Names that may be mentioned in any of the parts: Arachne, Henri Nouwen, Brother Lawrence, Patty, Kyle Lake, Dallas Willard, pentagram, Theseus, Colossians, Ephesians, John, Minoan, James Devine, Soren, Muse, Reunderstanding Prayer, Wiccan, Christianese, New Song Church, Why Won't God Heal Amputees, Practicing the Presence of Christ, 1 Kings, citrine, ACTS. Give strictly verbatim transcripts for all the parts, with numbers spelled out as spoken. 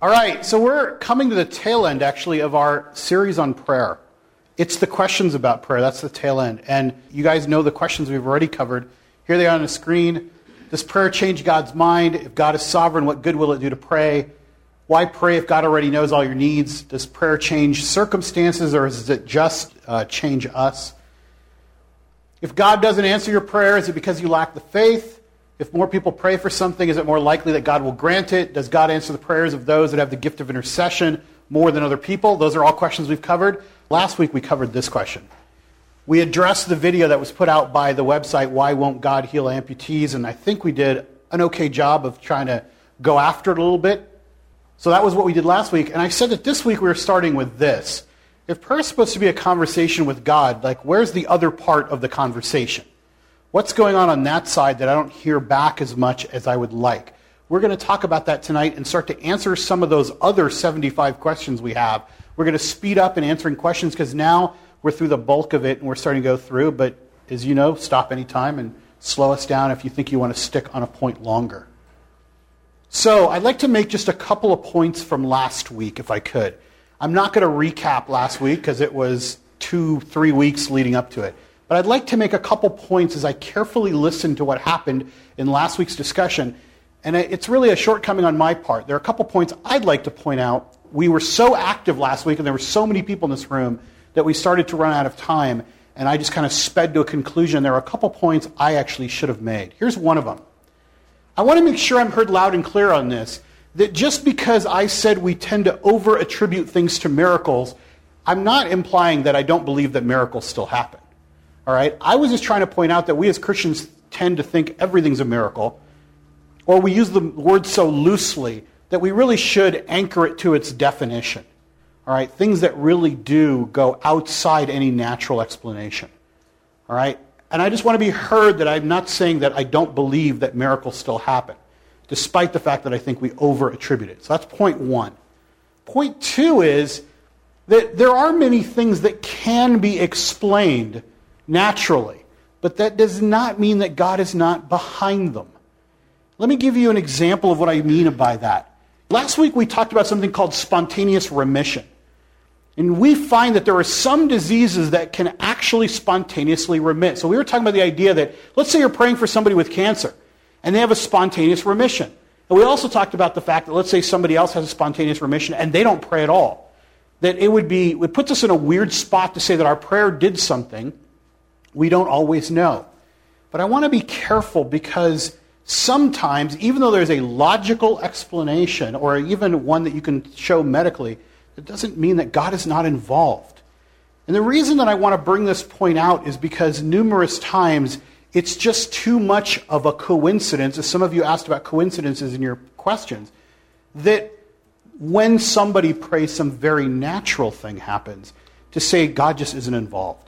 All right, so we're coming to the tail end, actually, of our series on prayer. It's the questions about prayer. That's the tail end. And you guys know the questions we've already covered. Here they are on the screen. Does prayer change God's mind? If God is sovereign, what good will it do to pray? Why pray if God already knows all your needs? Does prayer change circumstances, or does it just uh, change us? If God doesn't answer your prayer, is it because you lack the faith? If more people pray for something, is it more likely that God will grant it? Does God answer the prayers of those that have the gift of intercession more than other people? Those are all questions we've covered. Last week we covered this question. We addressed the video that was put out by the website, Why Won't God Heal Amputees? And I think we did an okay job of trying to go after it a little bit. So that was what we did last week. And I said that this week we were starting with this. If prayer is supposed to be a conversation with God, like, where's the other part of the conversation? What's going on on that side that I don't hear back as much as I would like? We're going to talk about that tonight and start to answer some of those other seventy-five questions we have. We're going to speed up in answering questions because now we're through the bulk of it and we're starting to go through. But as you know, stop anytime and slow us down if you think you want to stick on a point longer. So I'd like to make just a couple of points from last week if I could. I'm not going to recap last week because it was two, three weeks leading up to it. But I'd like to make a couple points as I carefully listened to what happened in last week's discussion. And it's really a shortcoming on my part. There are a couple points I'd like to point out. We were so active last week, and there were so many people in this room, that we started to run out of time. And I just kind of sped to a conclusion. There are a couple points I actually should have made. Here's one of them. I want to make sure I'm heard loud and clear on this, that just because I said we tend to over-attribute things to miracles, I'm not implying that I don't believe that miracles still happen. All right, I was just trying to point out that we as Christians tend to think everything's a miracle, or we use the word so loosely that we really should anchor it to its definition. All right, things that really do go outside any natural explanation. All right, and I just want to be heard that I'm not saying that I don't believe that miracles still happen, despite the fact that I think we over-attribute it. So that's point one. Point two is that there are many things that can be explained naturally, but that does not mean that God is not behind them. Let me give you an example of what I mean by that. Last week we talked about something called spontaneous remission. And we find that there are some diseases that can actually spontaneously remit. So we were talking about the idea that, let's say you're praying for somebody with cancer, and they have a spontaneous remission. And we also talked about the fact that, let's say somebody else has a spontaneous remission, and they don't pray at all. That it would be, it puts us in a weird spot to say that our prayer did something. We don't always know. But I want to be careful because sometimes, even though there's a logical explanation or even one that you can show medically, it doesn't mean that God is not involved. And the reason that I want to bring this point out is because numerous times it's just too much of a coincidence, as some of you asked about coincidences in your questions, that when somebody prays, some very natural thing happens, to say God just isn't involved.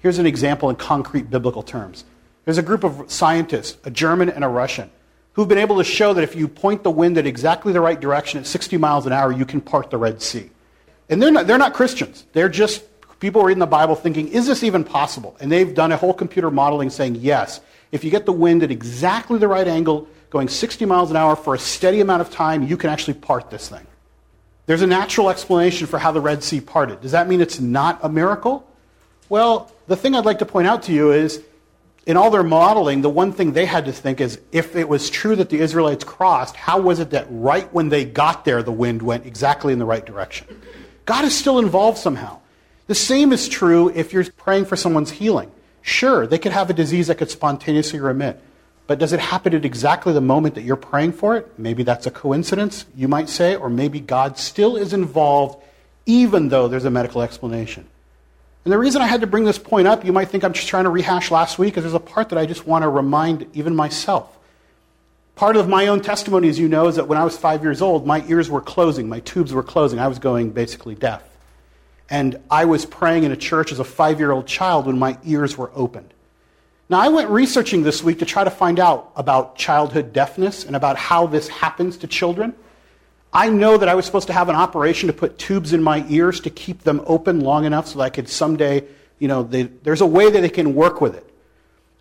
Here's an example in concrete biblical terms. There's a group of scientists, a German and a Russian, who've been able to show that if you point the wind at exactly the right direction at sixty miles an hour, you can part the Red Sea. And they're not, they're not Christians. They're just people reading the Bible thinking, is this even possible? And they've done a whole computer modeling saying, yes, if you get the wind at exactly the right angle, going sixty miles an hour for a steady amount of time, you can actually part this thing. There's a natural explanation for how the Red Sea parted. Does that mean it's not a miracle? Well, the thing I'd like to point out to you is, in all their modeling, the one thing they had to think is, if it was true that the Israelites crossed, how was it that right when they got there, the wind went exactly in the right direction? God is still involved somehow. The same is true if you're praying for someone's healing. Sure, they could have a disease that could spontaneously remit, but does it happen at exactly the moment that you're praying for it? Maybe that's a coincidence, you might say, or maybe God still is involved, even though there's a medical explanation. And the reason I had to bring this point up, you might think I'm just trying to rehash last week, is there's a part that I just want to remind even myself. Part of my own testimony, as you know, is that when I was five years old, my ears were closing, my tubes were closing. I was going basically deaf. And I was praying in a church as a five-year-old child when my ears were opened. Now, I went researching this week to try to find out about childhood deafness and about how this happens to children. I know that I was supposed to have an operation to put tubes in my ears to keep them open long enough so that I could someday, you know, they, there's a way that they can work with it.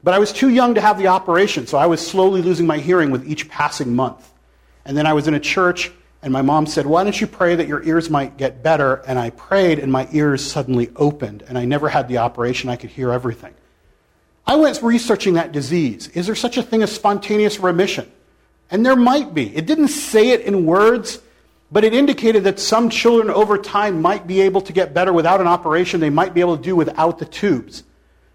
But I was too young to have the operation, so I was slowly losing my hearing with each passing month. And then I was in a church, And my mom said, why don't you pray that your ears might get better? And I prayed, and my ears suddenly opened, and I never had the operation. I could hear everything. I went researching that disease. Is there such a thing as spontaneous remission? And there might be. It didn't say it in words, but it indicated that some children over time might be able to get better without an operation. They might be able to do without the tubes.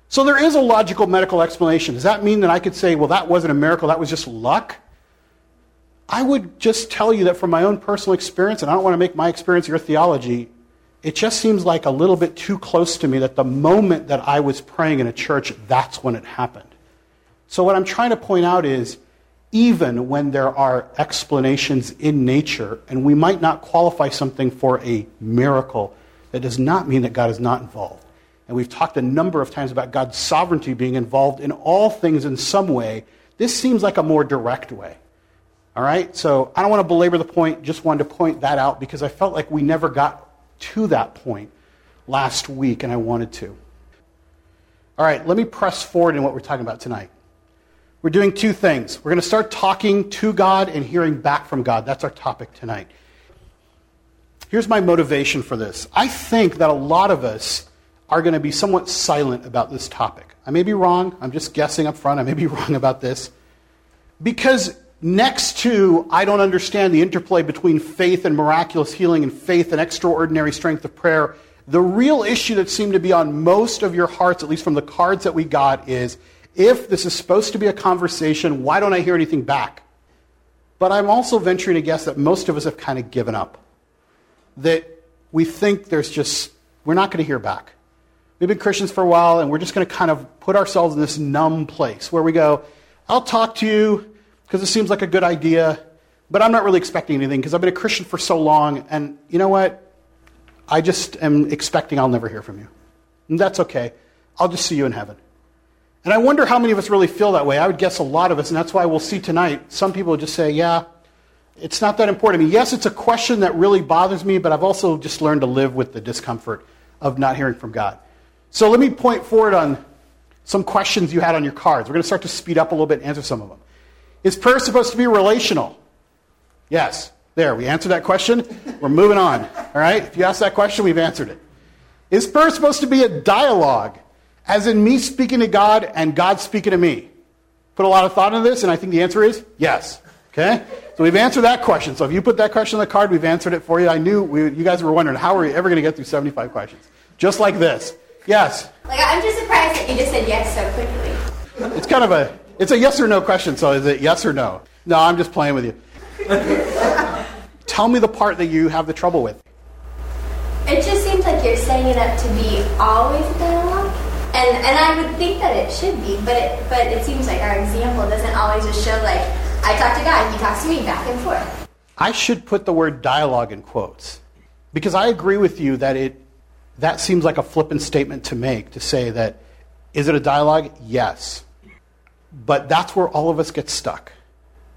So there is a logical medical explanation. Does that mean that I could say, well, that wasn't a miracle, that was just luck? I would just tell you that from my own personal experience, and I don't want to make my experience your theology, it just seems like a little bit too close to me that the moment that I was praying in a church, that's when it happened. So what I'm trying to point out is, even when there are explanations in nature, and we might not qualify something for a miracle, that does not mean that God is not involved. And we've talked a number of times about God's sovereignty being involved in all things in some way. This seems like a more direct way. All right? So I don't want to belabor the point. Just wanted to point that out because I felt like we never got to that point last week, and I wanted to. All right, let me press forward in what we're talking about tonight. We're doing two things. We're going to start talking to God and hearing back from God. That's our topic tonight. Here's my motivation for this. I think that a lot of us are going to be somewhat silent about this topic. I may be wrong. I'm just guessing up front. I may be wrong about this. Because next to, I don't understand the interplay between faith and miraculous healing and faith and extraordinary strength of prayer, the real issue that seemed to be on most of your hearts, at least from the cards that we got, is if this is supposed to be a conversation, why don't I hear anything back? But I'm also venturing to guess that most of us have kind of given up. That we think there's just, we're not going to hear back. We've been Christians for a while, and we're just going to kind of put ourselves in this numb place where we go, I'll talk to you because it seems like a good idea, but I'm not really expecting anything because I've been a Christian for so long, and you know what? I just am expecting I'll never hear from you. And that's okay. I'll just see you in heaven. And I wonder how many of us really feel that way. I would guess a lot of us, and that's why we'll see tonight, some people just say, yeah, it's not that important. I mean, yes, it's a question that really bothers me, but I've also just learned to live with the discomfort of not hearing from God. So let me point forward on some questions you had on your cards. We're going to start to speed up a little bit and answer some of them. Is prayer supposed to be relational? Yes. There, we answered that question. We're moving on. All right? If you ask that question, we've answered it. Is prayer supposed to be a dialogue, as in me speaking to God and God speaking to me? Put a lot of thought into this, and I think the answer is yes. Okay? So we've answered that question. So if you put that question on the card, we've answered it for you. I knew we, you guys were wondering, how are we ever going to get through seventy-five questions? Just like this. Yes. Like, I'm just surprised that you just said yes so quickly. It's kind of a, it's a yes or no question, so is it yes or no? No, I'm just playing with you. Tell me the part that you have the trouble with. It just seems like you're setting it up to be always a dialogue, and and I would think that it should be, but it, but it seems like our example doesn't always just show, like, I talk to God, He talks to me, back and forth. I should put the word dialogue in quotes, because I agree with you that it, that seems like a flippant statement to make, to say that, is it a dialogue? Yes. But that's where all of us get stuck,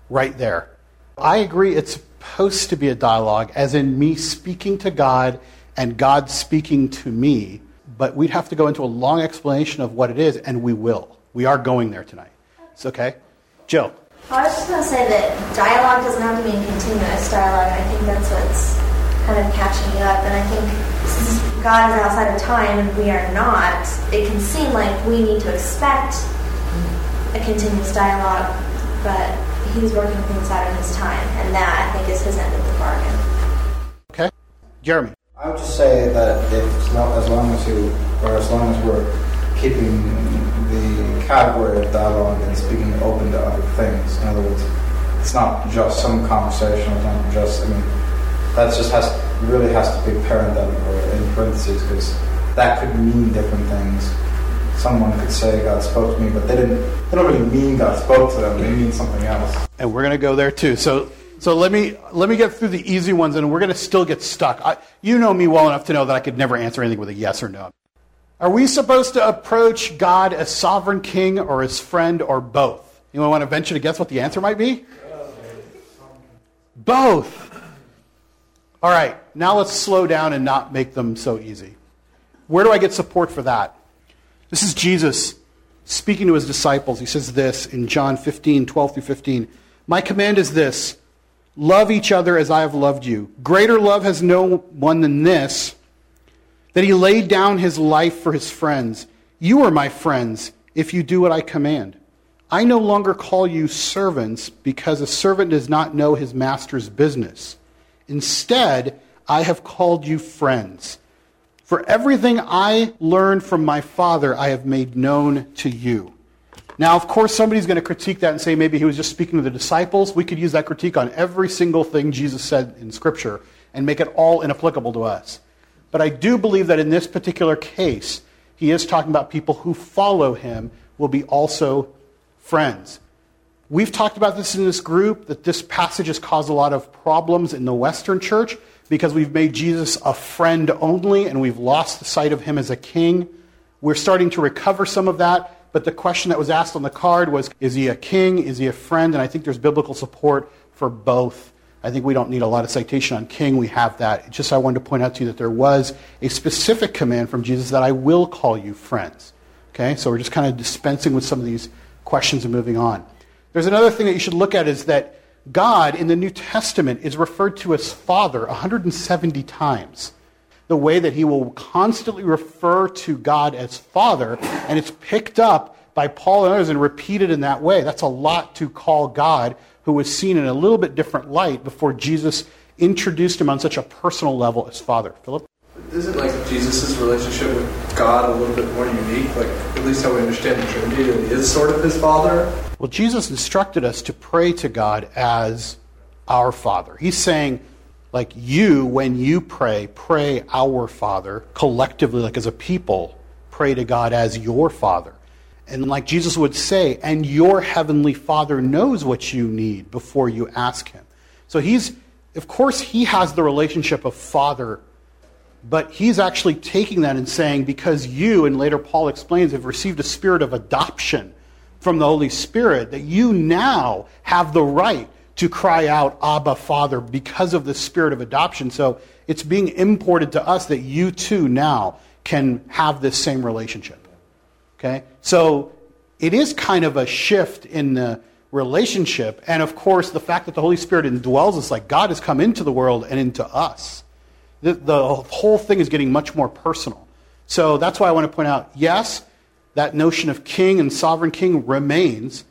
right there. I agree it's supposed to be a dialogue, as in me speaking to God and God speaking to me, but we'd have to go into a long explanation of what it is, and we will. We are going there tonight. It's okay? Jill. I was just going to say that dialogue doesn't have to be a continuous dialogue. I think that's what's kind of catching it up, and I think since God is outside of time and we are not, it can seem like we need to expect a continuous dialogue, but He's working things out in His time, and that, I think, is His end of the bargain. Okay. Jeremy. I would just say that if, as long as you, or as long as we're keeping the category of dialogue and speaking open to other things, in other words, it's not just some conversation, it's not just, I mean, that just has really has to be parenthetical or in parentheses, because that could mean different things. Someone could say God spoke to me, but they didn't. They don't really mean God spoke to them. They mean something else. And we're going to go there too. So, so let me let me get through the easy ones, and we're going to still get stuck. I, you know me well enough to know that I could never answer anything with a yes or no. Are we supposed to approach God as sovereign king or as friend or both? Anyone want to venture to guess what the answer might be? Both. All right. Now let's slow down and not make them so easy. Where do I get support for that? This is Jesus speaking to His disciples. He says this in John fifteen, twelve through fifteen. My command is this, Love each other as I have loved you. Greater love has no one than this, that he laid down his life for his friends. You are my friends if you do what I command. I no longer call you servants, because a servant does not know his master's business. Instead, I have called you friends. For everything I learned from my Father, I have made known to you. Now, of course, somebody's going to critique that and say maybe he was just speaking to the disciples. We could use that critique on every single thing Jesus said in Scripture and make it all inapplicable to us. But I do believe that in this particular case, he is talking about people who follow him will be also friends. We've talked about this in this group, that this passage has caused a lot of problems in the Western church because we've made Jesus a friend only and we've lost the sight of him as a king. We're starting to recover some of that, but the question that was asked on the card was, is he a king? Is he a friend? And I think there's biblical support for both. I think we don't need a lot of citation on king. We have that. It's just I wanted to point out to you that there was a specific command from Jesus that I will call you friends. Okay, so we're just kind of dispensing with some of these questions and moving on. There's another thing that you should look at is that God in the New Testament is referred to as Father one hundred seventy times. The way that he will constantly refer to God as Father, and it's picked up by Paul and others and repeated in that way. That's a lot to call God, who was seen in a little bit different light before Jesus introduced him on such a personal level as Father. Philip? Isn't like Jesus' relationship with God a little bit more unique? Like, at least how we understand the Trinity, that he is sort of his Father? Well, Jesus instructed us to pray to God as our Father. He's saying, like, you, when you pray, pray our Father. Collectively, like as a people, pray to God as your Father. And like Jesus would say, and your heavenly Father knows what you need before you ask him. So he's, of course, he has the relationship of Father, but he's actually taking that and saying, because you, and later Paul explains, have received a spirit of adoption from the Holy Spirit, that you now have the right to cry out, Abba, Father, because of the spirit of adoption. So it's being imported to us that you too now can have this same relationship. Okay? So it is kind of a shift in the relationship. And of course, the fact that the Holy Spirit indwells us, like God has come into the world and into us. The, the whole thing is getting much more personal. So that's why I want to point out, yes, that notion of king and sovereign king remains.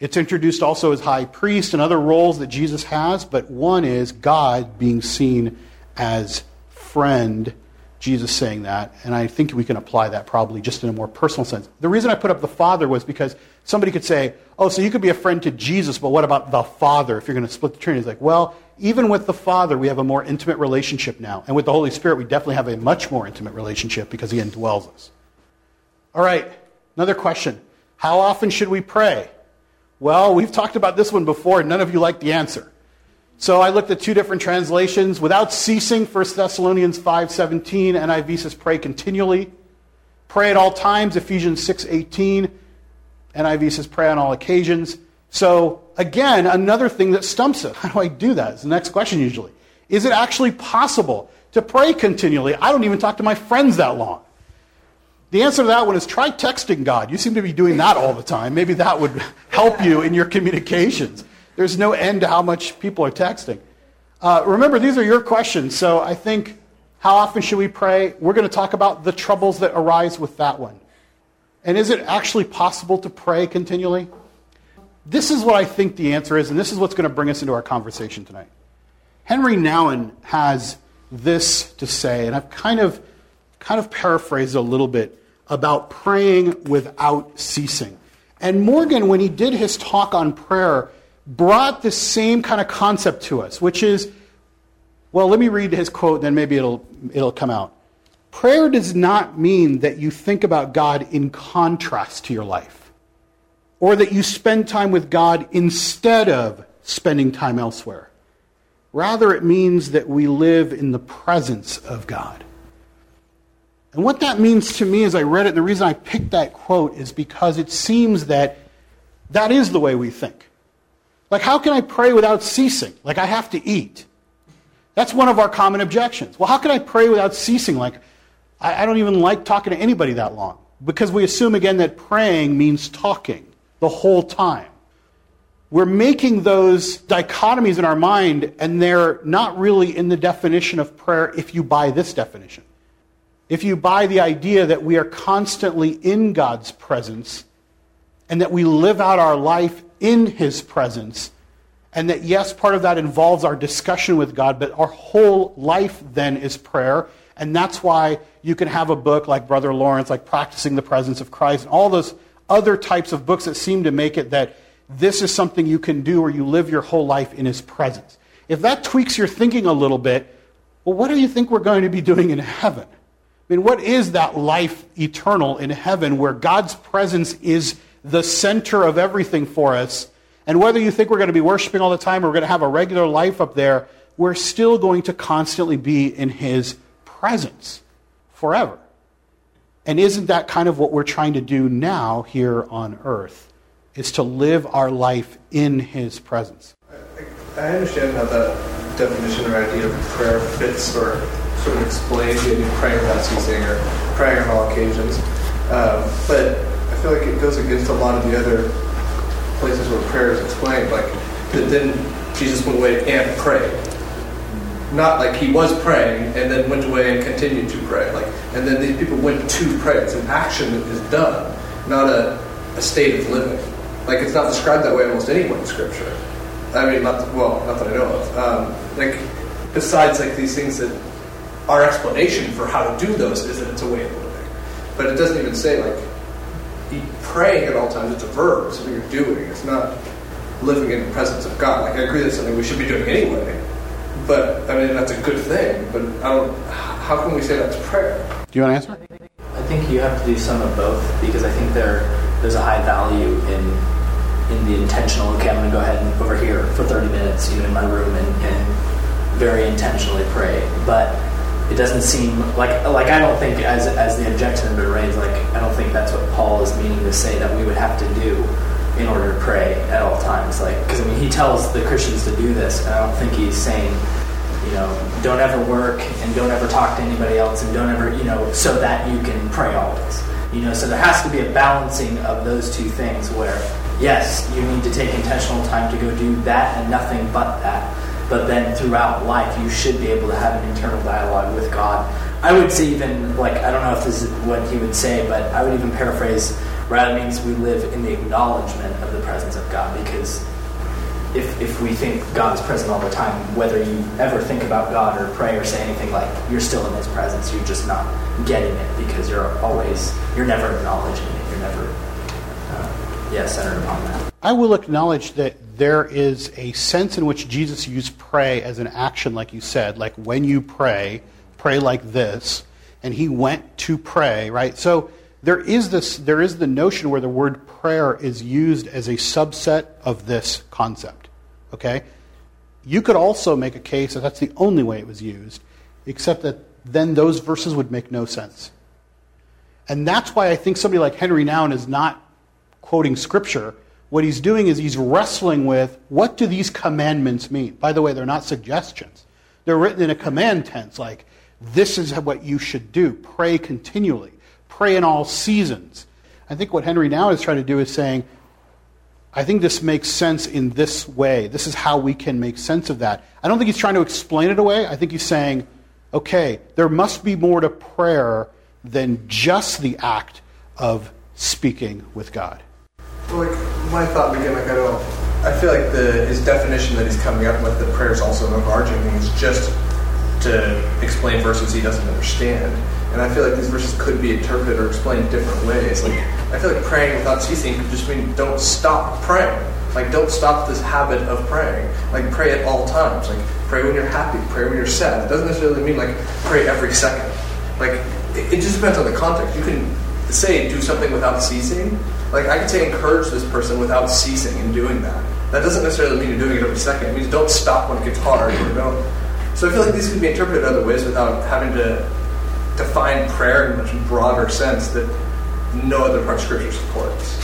It's introduced also as high priest and other roles that Jesus has, but one is God being seen as friend, Jesus saying that, and I think we can apply that probably just in a more personal sense. The reason I put up the Father was because somebody could say, oh, so you could be a friend to Jesus, but what about the Father if you're going to split the Trinity? It's like, well, even with the Father, we have a more intimate relationship now. And with the Holy Spirit, we definitely have a much more intimate relationship because he indwells us. All right, another question. How often should we pray? Well, we've talked about this one before, and none of you liked the answer. So I looked at two different translations. Without ceasing, First Thessalonians five seventeen, N I V says pray continually. Pray at all times, Ephesians six eighteen. N I V says pray on all occasions. So again, another thing that stumps us. How do I do that? It's the next question usually. Is it actually possible to pray continually? I don't even talk to my friends that long. The answer to that one is try texting God. You seem to be doing that all the time. Maybe that would help you in your communications. There's no end to how much people are texting. Uh, remember, these are your questions. So I think, how often should we pray? We're going to talk about the troubles that arise with that one. And is it actually possible to pray continually? This is what I think the answer is, and this is what's going to bring us into our conversation tonight. Henri Nouwen has this to say, and I've kind of, kind of paraphrased a little bit about praying without ceasing. And Morgan, when he did his talk on prayer, brought this same kind of concept to us, which is, well, let me read his quote, then maybe it'll it'll come out. Prayer does not mean that you think about God in contrast to your life, or that you spend time with God instead of spending time elsewhere. Rather, it means that we live in the presence of God. And what that means to me as I read it, and the reason I picked that quote is because it seems that that is the way we think. Like, how can I pray without ceasing? Like, I have to eat. That's one of our common objections. Well, how can I pray without ceasing? Like, I, I don't even like talking to anybody that long. Because we assume, again, that praying means talking the whole time. we're making those dichotomies in our mind, and they're not really in the definition of prayer if you buy this definition. If you buy the idea that we are constantly in God's presence, and that we live out our life in His presence, and that, yes, part of that involves our discussion with God, but our whole life then is prayer. And that's why you can have a book like Brother Lawrence, like Practicing the Presence of Christ, and all those other types of books that seem to make it that this is something you can do where you live your whole life in His presence. If that tweaks your thinking a little bit, well, what do you think we're going to be doing in heaven? I mean, what is that life eternal in heaven where God's presence is the center of everything for us? And whether you think we're going to be worshiping all the time or we're going to have a regular life up there, we're still going to constantly be in His presence forever. And isn't that kind of what we're trying to do now here on earth, is to live our life in His presence? I, I understand how that definition or idea of prayer fits or sort of explains maybe praying without ceasing or praying on all occasions. Um, but I feel like it goes against a lot of the other places where prayer is explained. Like, then Jesus went away and prayed. Not like He was praying and then went away and continued to pray. Like, and then these people went to pray. It's an action that is done, not a, a state of living. Like, it's not described that way almost anywhere in Scripture. I mean, not well, not that I know of. Um, like, besides like these things that our explanation for how to do those is that it's a way of living. But it doesn't even say like praying at all times. It's a verb. It's something you're doing. It's not living in the presence of God. Like, I agree that's something we should be doing anyway. But, I mean, that's a good thing, but I don't, how can we say that's prayer? Do you want to answer? I think you have to do some of both, because I think there there's a high value in in the intentional, okay, I'm going to go ahead and over here for thirty minutes, you know, in my room, and, and very intentionally pray. But it doesn't seem like, like I don't think, as as the objection has been raised, like, I don't think that's what Paul is meaning to say that we would have to do in order to pray at all times. Like, because I mean, he tells the Christians to do this, and I don't think he's saying, you know, don't ever work and don't ever talk to anybody else and don't ever, you know, so that you can pray always. You know, so there has to be a balancing of those two things where, yes, you need to take intentional time to go do that and nothing but that, but then throughout life you should be able to have an internal dialogue with God. I would say even, like, I don't know if this is what he would say, but I would even paraphrase, rather means we live in the acknowledgement of the presence of God, because if if we think God is present all the time, whether you ever think about God or pray or say anything, like, you're still in His presence, you're just not getting it because you're always, you're never acknowledging it, you're never, uh, yeah, centered upon that. I will acknowledge that there is a sense in which Jesus used pray as an action, like you said, like when you pray, pray like this, and He went to pray, right? So, There is this. There is the notion where the word prayer is used as a subset of this concept. Okay, you could also make a case that that's the only way it was used, except that then those verses would make no sense. And that's why I think somebody like Henri Nouwen is not quoting Scripture. What he's doing is he's wrestling with, what do these commandments mean? By the way, they're not suggestions. They're written in a command tense, like, this is what you should do. Pray continually. Pray in all seasons. I think what Henri now is trying to do is saying, I think this makes sense in this way. This is how we can make sense of that. I don't think he's trying to explain it away. I think he's saying, okay, there must be more to prayer than just the act of speaking with God. Well, like, my thought began, like, I don't, I feel like the his definition that he's coming up with, that prayer is also an enlarging thing, is just to explain verses he doesn't understand. And I feel like these verses could be interpreted or explained different ways. Like, I feel like praying without ceasing could just mean don't stop praying. Like, don't stop this habit of praying. Like, pray at all times. Like, pray when you're happy. Pray when you're sad. It doesn't necessarily mean, like, pray every second. Like, it, it just depends on the context. You can say do something without ceasing. Like, I could say encourage this person without ceasing in doing that. That doesn't necessarily mean you're doing it every second. It means don't stop when it gets hard. Or don't. So I feel like these could be interpreted other ways without having to define prayer in a much broader sense that no other part of Scripture supports.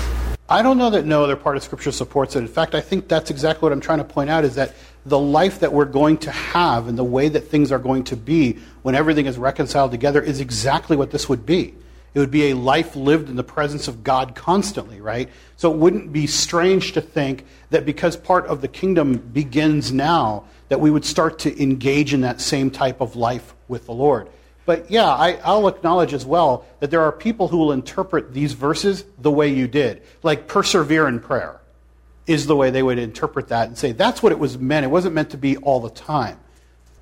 I don't know that no other part of Scripture supports it. In fact, I think that's exactly what I'm trying to point out, is that the life that we're going to have and the way that things are going to be when everything is reconciled together is exactly what this would be. It would be a life lived in the presence of God constantly, right? So it wouldn't be strange to think that because part of the kingdom begins now, that we would start to engage in that same type of life with the Lord. But yeah, I, I'll acknowledge as well that there are people who will interpret these verses the way you did. Like persevere in prayer is the way they would interpret that and say that's what it was meant. It wasn't meant to be all the time.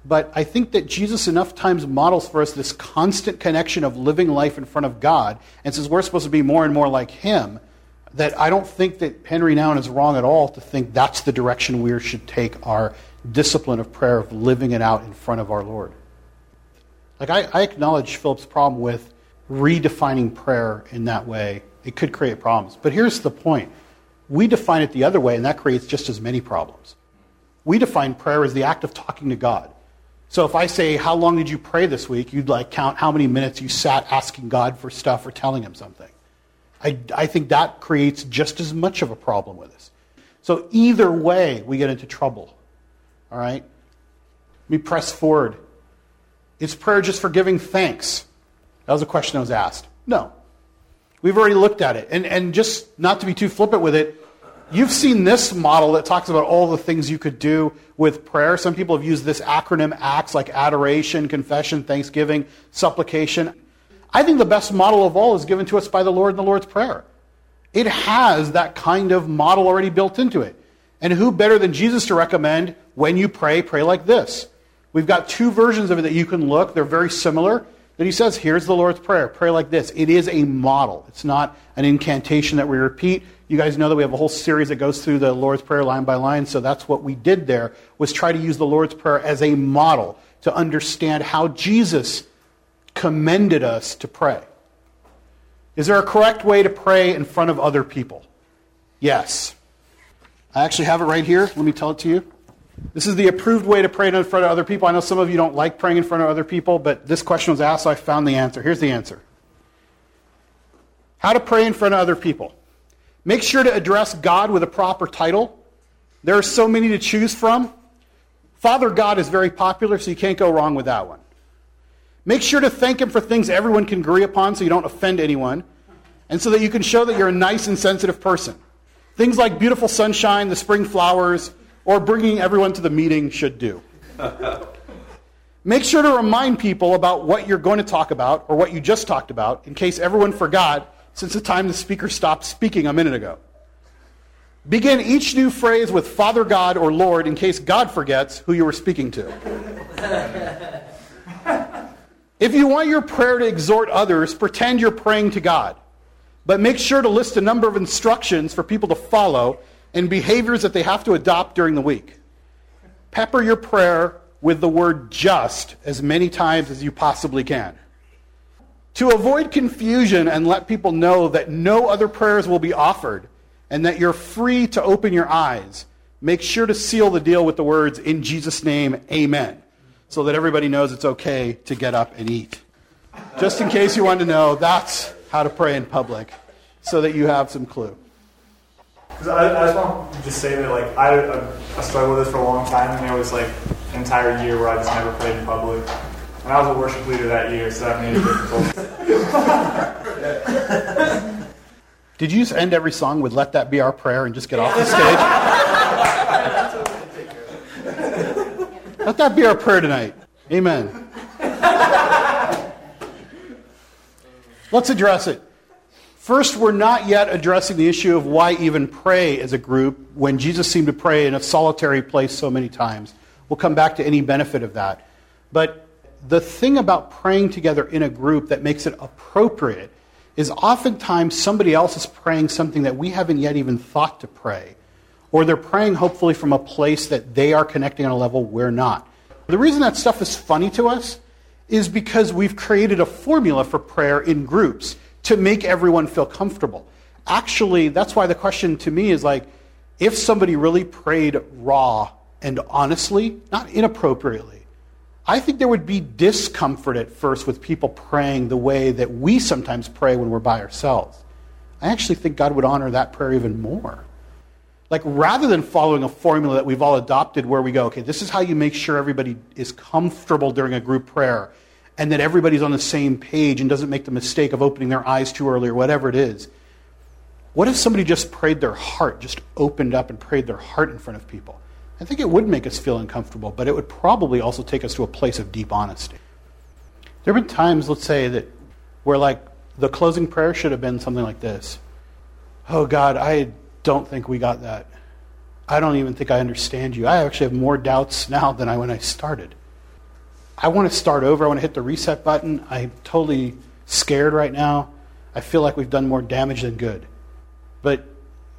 But I think that Jesus enough times models for us this constant connection of living life in front of God, and says we're supposed to be more and more like him, that I don't think that Henri Nouwen is wrong at all to think that's the direction we should take our discipline of prayer, of living it out in front of our Lord. Like I, I acknowledge Philip's problem with redefining prayer in that way. It could create problems. But here's the point. We define it the other way, and that creates just as many problems. We define prayer as the act of talking to God. So if I say, how long did you pray this week? You'd like count how many minutes you sat asking God for stuff or telling him something. I, I think that creates just as much of a problem with us. So either way, we get into trouble. All right? Let me press forward. Is prayer just for giving thanks? That was a question I was asked. No. We've already looked at it. And, and just not to be too flippant with it, you've seen this model that talks about all the things you could do with prayer. Some people have used this acronym ACTS, like adoration, confession, thanksgiving, supplication. I think the best model of all is given to us by the Lord in the Lord's Prayer. It has that kind of model already built into it. And who better than Jesus to recommend when you pray, pray like this? We've got two versions of it that you can look. They're very similar. That he says, here's the Lord's Prayer. Pray like this. It is a model. It's not an incantation that we repeat. You guys know that we have a whole series that goes through the Lord's Prayer line by line, so that's what we did there, was try to use the Lord's Prayer as a model to understand how Jesus commended us to pray. Is there a correct way to pray in front of other people? Yes. I actually have it right here. Let me tell it to you. This is the approved way to pray in front of other people. I know some of you don't like praying in front of other people, but this question was asked, so I found the answer. Here's the answer. How to pray in front of other people. Make sure to address God with a proper title. There are so many to choose from. Father God is very popular, so you can't go wrong with that one. Make sure to thank him for things everyone can agree upon so you don't offend anyone, and so that you can show that you're a nice and sensitive person. Things like beautiful sunshine, the spring flowers, or bringing everyone to the meeting should do. Make sure to remind people about what you're going to talk about or what you just talked about in case everyone forgot since the time the speaker stopped speaking a minute ago. Begin each new phrase with Father God or Lord in case God forgets who you were speaking to. If you want your prayer to exhort others, pretend you're praying to God. But make sure to list a number of instructions for people to follow and behaviors that they have to adopt during the week. Pepper your prayer with the word just as many times as you possibly can. To avoid confusion and let people know that no other prayers will be offered and that you're free to open your eyes, make sure to seal the deal with the words, in Jesus' name, amen, so that everybody knows it's okay to get up and eat. Just in case you wanted to know, that's how to pray in public, so that you have some clue. Because I, I just want to just say that like I, I struggled with this for a long time, and there was like an entire year where I just never prayed in public. And I was a worship leader that year, so that made it difficult. Did you just end every song with let that be our prayer and just get off the stage? Let that be our prayer tonight. Amen. Let's address it. First, we're not yet addressing the issue of why even pray as a group when Jesus seemed to pray in a solitary place so many times. We'll come back to any benefit of that. But the thing about praying together in a group that makes it appropriate is oftentimes somebody else is praying something that we haven't yet even thought to pray, or they're praying hopefully from a place that they are connecting on a level we're not. The reason that stuff is funny to us is because we've created a formula for prayer in groups to make everyone feel comfortable. Actually, that's why the question to me is like, if somebody really prayed raw and honestly, not inappropriately, I think there would be discomfort at first with people praying the way that we sometimes pray when we're by ourselves. I actually think God would honor that prayer even more. Like, rather than following a formula that we've all adopted where we go, okay, this is how you make sure everybody is comfortable during a group prayer, and that everybody's on the same page and doesn't make the mistake of opening their eyes too early or whatever it is. What if somebody just prayed their heart, just opened up and prayed their heart in front of people? I think it would make us feel uncomfortable, but it would probably also take us to a place of deep honesty. There have been times, let's say, that where like the closing prayer should have been something like this. Oh God, I don't think we got that. I don't even think I understand you. I actually have more doubts now than I when I started. I want to start over. I want to hit the reset button. I'm totally scared right now. I feel like we've done more damage than good. But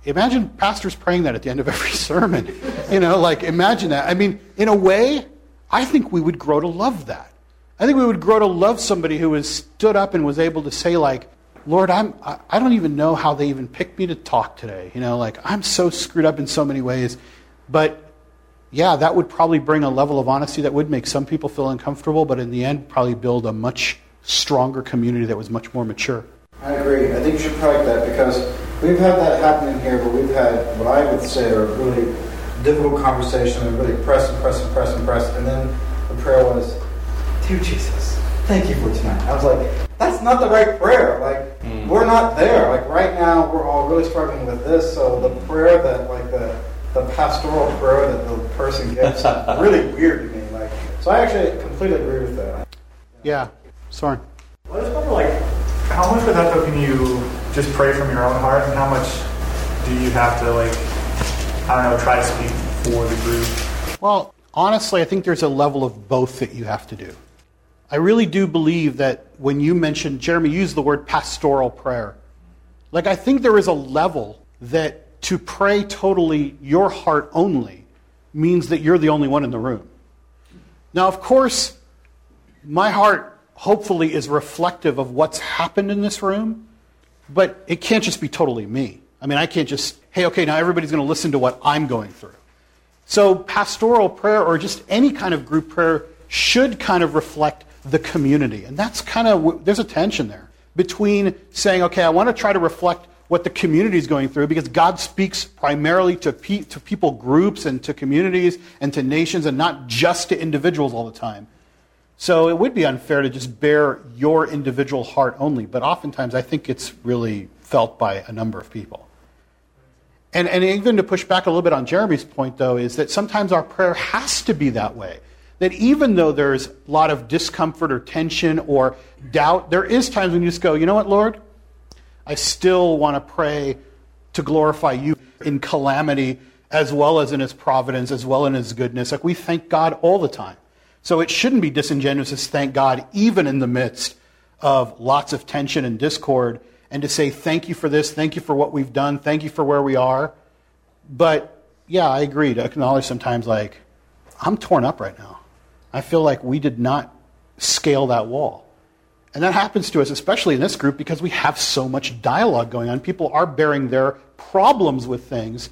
imagine pastors praying that at the end of every sermon. You know, like imagine that. I mean, in a way, I think we would grow to love that. I think we would grow to love somebody who has stood up and was able to say like, Lord, I'm, I don't even know how they even picked me to talk today. You know, like I'm so screwed up in so many ways. But yeah, that would probably bring a level of honesty that would make some people feel uncomfortable, but in the end probably build a much stronger community that was much more mature. I agree. I think you should practice that because we've had that happening here, but we've had what I would say are really difficult conversations and really press and press and press and press. And then the prayer was, Dear Jesus, thank you for tonight. I was like, that's not the right prayer. Like, mm. we're not there. Like, right now, we're all really struggling with this. So the prayer that, like, the, the pastoral prayer that the person gets is really weird to me. Like, so I actually completely agree with that. Yeah. Soren. Well, I just wonder, like, how much of that, though, can you just pray from your own heart? And how much do you have to, like, I don't know, try to speak for the group? Well, honestly, I think there's a level of both that you have to do. I really do believe that when you mentioned, Jeremy used the word pastoral prayer. Like, I think there is a level that to pray totally your heart only means that you're the only one in the room. Now, of course, my heart hopefully is reflective of what's happened in this room, but it can't just be totally me. I mean, I can't just, hey, okay, now everybody's going to listen to what I'm going through. So pastoral prayer or just any kind of group prayer should kind of reflect the community. And that's kind of, there's a tension there between saying, okay, I want to try to reflect what the community is going through because God speaks primarily to pe- to people groups and to communities and to nations and not just to individuals all the time. So it would be unfair to just bear your individual heart only, but oftentimes I think it's really felt by a number of people. And and even to push back a little bit on Jeremy's point, though, is that sometimes our prayer has to be that way. That even though there's a lot of discomfort or tension or doubt, there is times when you just go, you know what, Lord? I still want to pray to glorify you in calamity as well as in his providence, as well in his goodness. Like we thank God all the time. So it shouldn't be disingenuous to thank God even in the midst of lots of tension and discord and to say thank you for this, thank you for what we've done, thank you for where we are. But yeah, I agree to acknowledge sometimes like, I'm torn up right now. I feel like we did not scale that wall. And that happens to us, especially in this group, because we have so much dialogue going on. People are bearing their problems with things,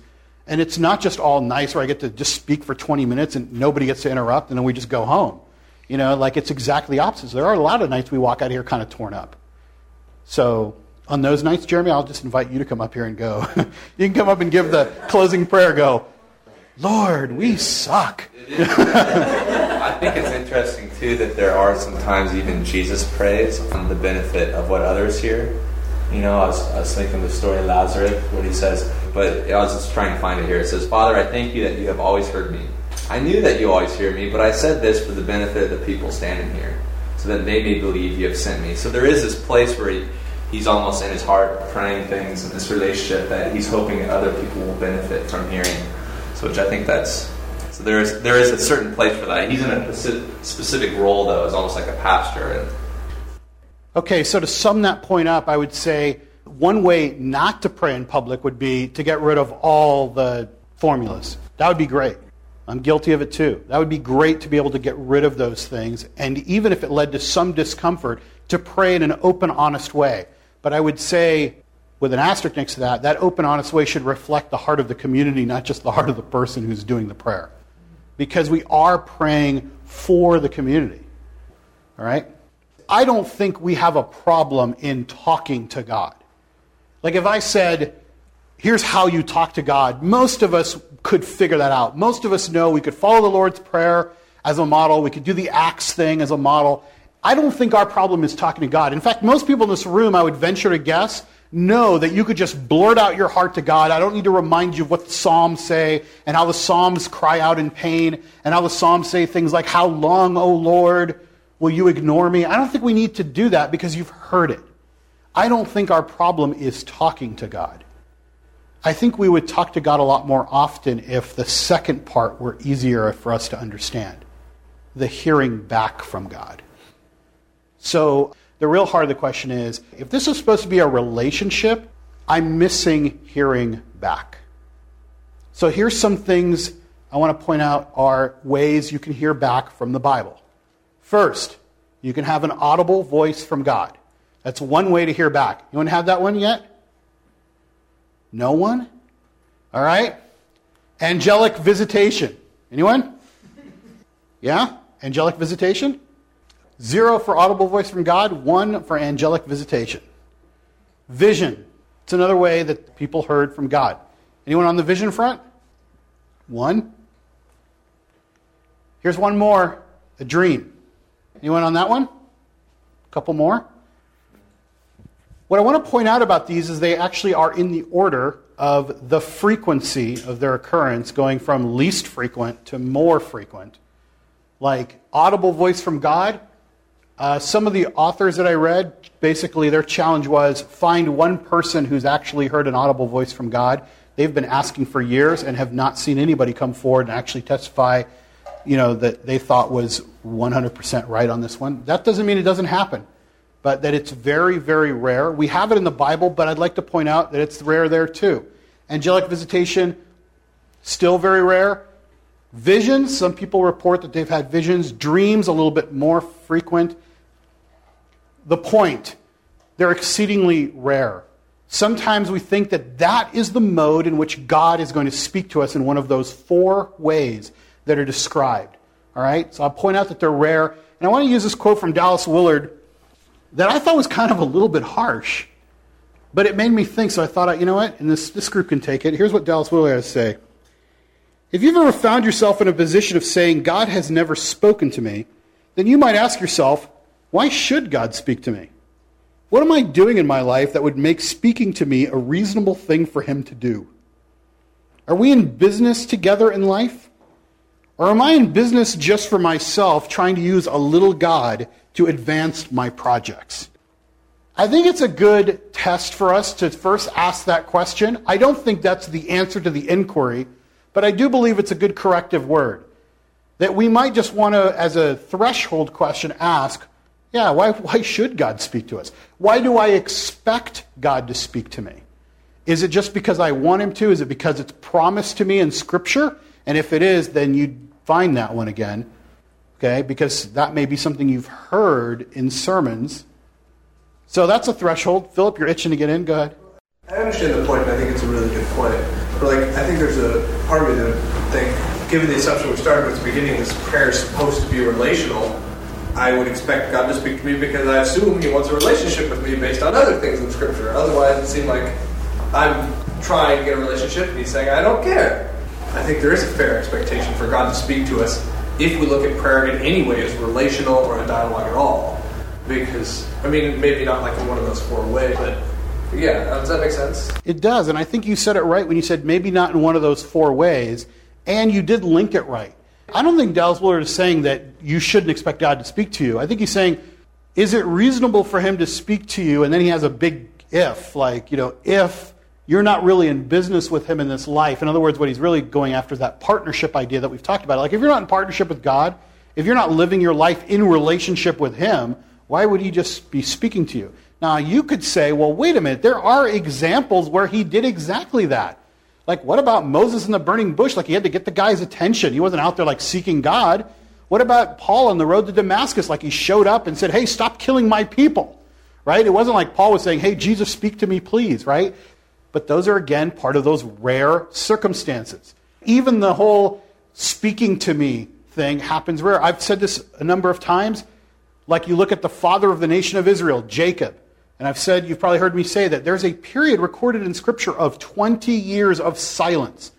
and it's not just all nice where I get to just speak for twenty minutes and nobody gets to interrupt, and then we just go home. You know, like it's exactly the opposite. There are a lot of nights we walk out of here kind of torn up. So on those nights, Jeremy, I'll just invite you to come up here and go. You can come up and give the closing prayer, go, Lord, we suck. I think it's interesting, too, that there are sometimes even Jesus prays on the benefit of what others hear. You know, I was, I was thinking of the story of Lazarus, what he says, but I was just trying to find it here. It says, Father, I thank you that you have always heard me. I knew that you always hear me, but I said this for the benefit of the people standing here, so that they may believe you have sent me. So there is this place where he, he's almost in his heart praying things in this relationship that he's hoping that other people will benefit from hearing. So which I think that's... So there is there is a certain place for that. He's in a specific role, though, as almost like a pastor. Okay, so to sum that point up, I would say one way not to pray in public would be to get rid of all the formulas. That would be great. I'm guilty of it, too. That would be great to be able to get rid of those things, and even if it led to some discomfort, to pray in an open, honest way. But I would say, with an asterisk next to that, that open, honest way should reflect the heart of the community, not just the heart of the person who's doing the prayer. Because we are praying for the community, all right? I don't think we have a problem in talking to God. Like if I said, here's how you talk to God, most of us could figure that out. Most of us know we could follow the Lord's Prayer as a model. We could do the Acts thing as a model. I don't think our problem is talking to God. In fact, most people in this room, I would venture to guess, know that you could just blurt out your heart to God. I don't need to remind you of what the Psalms say and how the Psalms cry out in pain and how the Psalms say things like, "How long, O Lord, will you ignore me?" I don't think we need to do that because you've heard it. I don't think our problem is talking to God. I think we would talk to God a lot more often if the second part were easier for us to understand, the hearing back from God. So the real heart of the question is, if this is supposed to be a relationship, I'm missing hearing back. So here's some things I want to point out are ways you can hear back from the Bible. First, you can have an audible voice from God. That's one way to hear back. You want to have that one yet? No one? All right. Angelic visitation. Anyone? Yeah? Angelic visitation? Zero for audible voice from God. One for angelic visitation. Vision. It's another way that people heard from God. Anyone on the vision front? One. Here's one more. A dream. Anyone on that one? A couple more. What I want to point out about these is they actually are in the order of the frequency of their occurrence, going from least frequent to more frequent. Like audible voice from God, uh, some of the authors that I read, basically their challenge was find one person who's actually heard an audible voice from God. They've been asking for years and have not seen anybody come forward and actually testify, you know, that they thought was one hundred percent right on this one. That doesn't mean it doesn't happen, but that it's very, very rare. We have it in the Bible, but I'd like to point out that it's rare there too. Angelic visitation, still very rare. Visions, some people report that they've had visions. Dreams, a little bit more frequent. The point, they're exceedingly rare. Sometimes we think that that is the mode in which God is going to speak to us in one of those four ways that are described. All right? So I'll point out that they're rare. And I want to use this quote from Dallas Willard that I thought was kind of a little bit harsh, but it made me think, so I thought, you know what, and this, this group can take it. Here's what Dallas Willard has to say. If you've ever found yourself in a position of saying, God has never spoken to me, then you might ask yourself, why should God speak to me? What am I doing in my life that would make speaking to me a reasonable thing for him to do? Are we in business together in life? Or am I in business just for myself, trying to use a little God to advance my projects? I think it's a good test for us to first ask that question. I don't think that's the answer to the inquiry, but I do believe it's a good corrective word. That we might just want to, as a threshold question, ask, yeah, why, why should God speak to us? Why do I expect God to speak to me? Is it just because I want him to? Is it because it's promised to me in Scripture? And if it is, then you find that one again. Okay, because that may be something you've heard in sermons. So that's a threshold. Philip, you're itching to get in. Go ahead. I understand the point, and I think it's a really good point. But like, I think there's a part of me that think, given the assumption we started with at the beginning, this prayer is supposed to be relational. I would expect God to speak to me because I assume He wants a relationship with me based on other things in Scripture. Otherwise, it seems like I'm trying to get a relationship, and He's saying, "I don't care." I think there is a fair expectation for God to speak to us if we look at prayer in any way as relational or a dialogue at all. Because, I mean, maybe not like in one of those four ways, but yeah, does that make sense? It does, and I think you said it right when you said maybe not in one of those four ways, and you did link it right. I don't think Dallas Willard is saying that you shouldn't expect God to speak to you. I think he's saying, is it reasonable for him to speak to you? And then he has a big if, like, you know, if you're not really in business with him in this life. In other words, what he's really going after is that partnership idea that we've talked about. Like, if you're not in partnership with God, if you're not living your life in relationship with him, why would he just be speaking to you? Now, you could say, well, wait a minute. There are examples where he did exactly that. Like, what about Moses in the burning bush? Like, he had to get the guy's attention. He wasn't out there, like, seeking God. What about Paul on the road to Damascus? Like, he showed up and said, hey, stop killing my people, right? It wasn't like Paul was saying, hey, Jesus, speak to me, please, right? But those are, again, part of those rare circumstances. Even the whole speaking to me thing happens rare. I've said this a number of times. Like, you look at the father of the nation of Israel, Jacob. And I've said, you've probably heard me say that there's a period recorded in Scripture of twenty years of silence.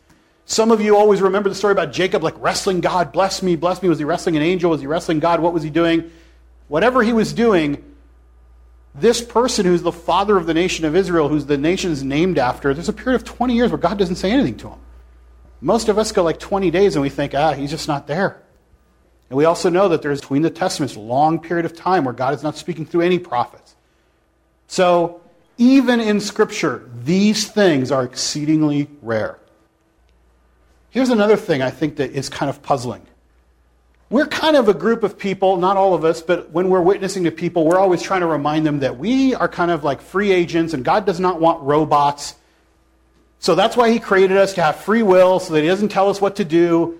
Some of you always remember the story about Jacob, like wrestling God, bless me, bless me. Was he wrestling an angel? Was he wrestling God? What was he doing? Whatever he was doing, this person who's the father of the nation of Israel, who's the nation's named after, there's a period of twenty years where God doesn't say anything to him. Most of us go like twenty days and we think, ah, he's just not there. And we also know that there's between the Testaments a long period of time where God is not speaking through any prophets. So even in Scripture, these things are exceedingly rare. Here's another thing I think that is kind of puzzling. We're kind of a group of people, not all of us, but when we're witnessing to people, we're always trying to remind them that we are kind of like free agents and God does not want robots. So that's why he created us to have free will so that he doesn't tell us what to do.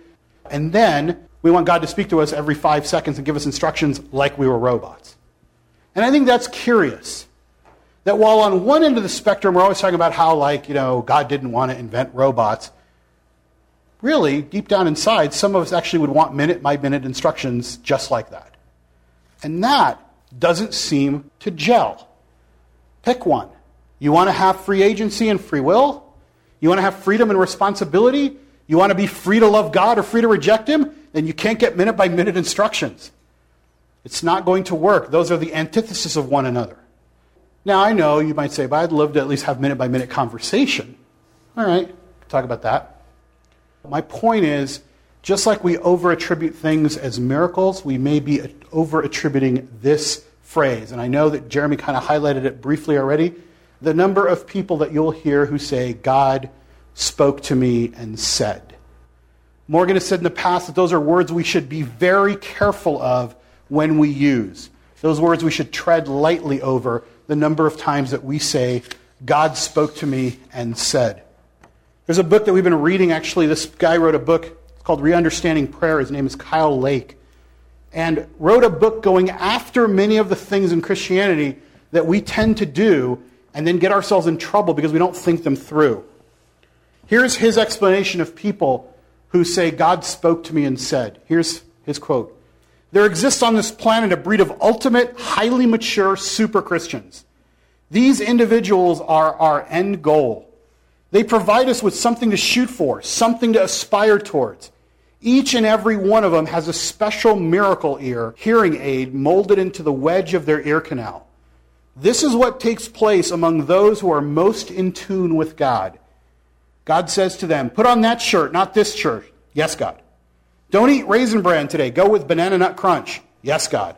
And then we want God to speak to us every five seconds and give us instructions like we were robots. And I think that's curious. That while on one end of the spectrum, we're always talking about how, like, you know, God didn't want to invent robots. Really, deep down inside, some of us actually would want minute-by-minute instructions just like that. And that doesn't seem to gel. Pick one. You want to have free agency and free will? You want to have freedom and responsibility? You want to be free to love God or free to reject him? Then you can't get minute-by-minute instructions. It's not going to work. Those are the antithesis of one another. Now, I know you might say, but I'd love to at least have minute-by-minute conversation. All right, talk about that. My point is, just like we over-attribute things as miracles, we may be over-attributing this phrase. And I know that Jeremy kind of highlighted it briefly already. The number of people that you'll hear who say, God spoke to me and said. Morgan has said in the past that those are words we should be very careful of when we use. Those words we should tread lightly over the number of times that we say, God spoke to me and said. There's a book that we've been reading, actually. This guy wrote a book. It's called Reunderstanding Prayer. His name is Kyle Lake. And wrote a book going after many of the things in Christianity that we tend to do and then get ourselves in trouble because we don't think them through. Here's his explanation of people who say, God spoke to me and said. Here's his quote. There exists on this planet a breed of ultimate, highly mature super-Christians. These individuals are our end goal. They provide us with something to shoot for, something to aspire towards. Each and every one of them has a special miracle ear, hearing aid, molded into the wedge of their ear canal. This is what takes place among those who are most in tune with God. God says to them, put on that shirt, not this shirt. Yes, God. Don't eat Raisin Bran today. Go with Banana Nut Crunch. Yes, God.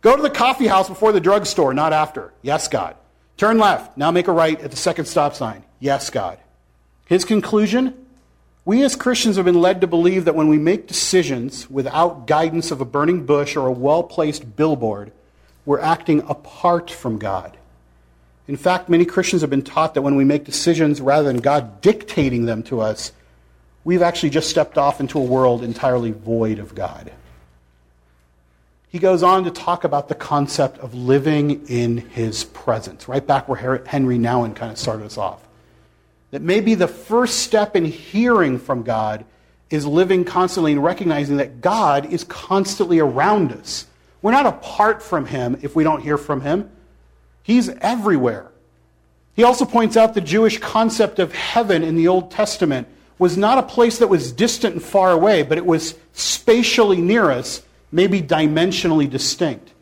Go to the coffee house before the drugstore, not after. Yes, God. Turn left. Now make a right at the second stop sign. Yes, God. His conclusion? We as Christians have been led to believe that when we make decisions without guidance of a burning bush or a well-placed billboard, we're acting apart from God. In fact, many Christians have been taught that when we make decisions, rather than God dictating them to us, we've actually just stepped off into a world entirely void of God. He goes on to talk about the concept of living in his presence, right back where Henri Nouwen kind of started us off. That maybe the first step in hearing from God is living constantly and recognizing that God is constantly around us. We're not apart from him if we don't hear from him. He's everywhere. He also points out the Jewish concept of heaven in the Old Testament was not a place that was distant and far away, but it was spatially near us, maybe dimensionally distinct.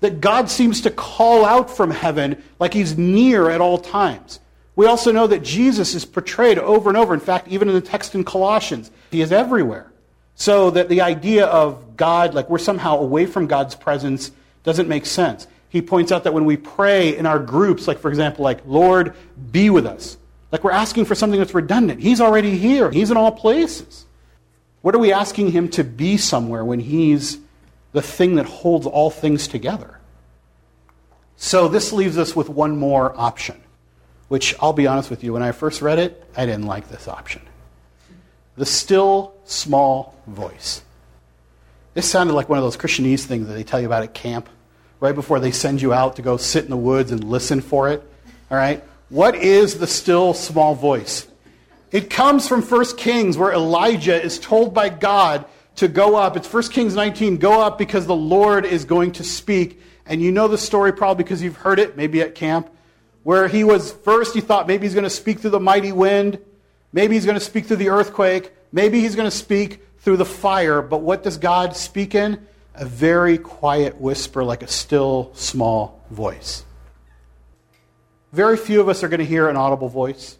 That God seems to call out from heaven like he's near at all times. We also know that Jesus is portrayed over and over. In fact, even in the text in Colossians, he is everywhere. So that the idea of God, like we're somehow away from God's presence, doesn't make sense. He points out that when we pray in our groups, like for example, like, Lord, be with us. Like we're asking for something that's redundant. He's already here. He's in all places. What are we asking him to be somewhere when he's the thing that holds all things together? So this leaves us with one more option. Which, I'll be honest with you, when I first read it, I didn't like this option. The still, small voice. This sounded like one of those Christianese things that they tell you about at camp, right before they send you out to go sit in the woods and listen for it. All right? What is the still, small voice? It comes from First Kings, where Elijah is told by God to go up. It's First Kings nineteen, go up because the Lord is going to speak. And you know the story probably because you've heard it, maybe at camp. Where he was first, he thought maybe he's going to speak through the mighty wind. Maybe he's going to speak through the earthquake. Maybe he's going to speak through the fire. But what does God speak in? a very quiet whisper, like a still, small voice. Very few of us are going to hear an audible voice,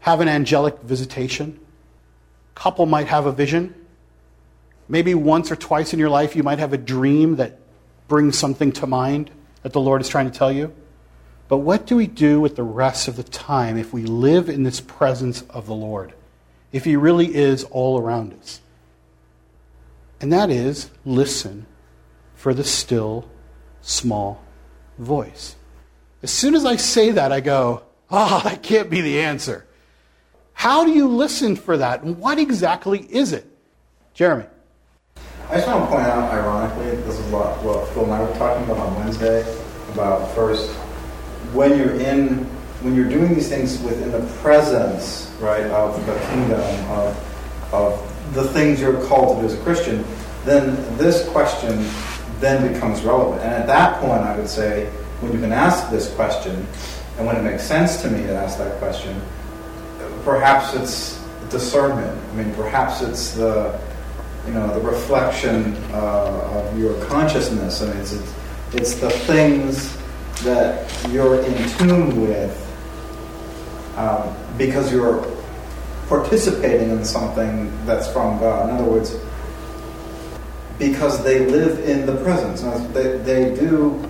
have an angelic visitation. A couple might have a vision. Maybe once or twice in your life you might have a dream that brings something to mind that the Lord is trying to tell you. But what do we do with the rest of the time if we live in this presence of the Lord, if He really is all around us? And that is, listen for the still, small voice. As soon as I say that, I go, ah, oh, that can't be the answer. How do you listen for that? And what exactly is it? Jeremy. I just want to point out, ironically, this is what, what Phil and I were talking about on Wednesday, about first, when you're in, when you're doing these things within the presence, right, of the kingdom, of, of the things you're called to do as a Christian, then this question then becomes relevant. And at that point, I would say, when you can ask this question, and when it makes sense to me to ask that question, perhaps it's discernment. I mean, perhaps it's the, you know, the reflection uh, of your consciousness. I mean, it's, it's it's the things that you're in tune with um, because you're participating in something that's from God. In other words, because they live in the presence. Now, they they do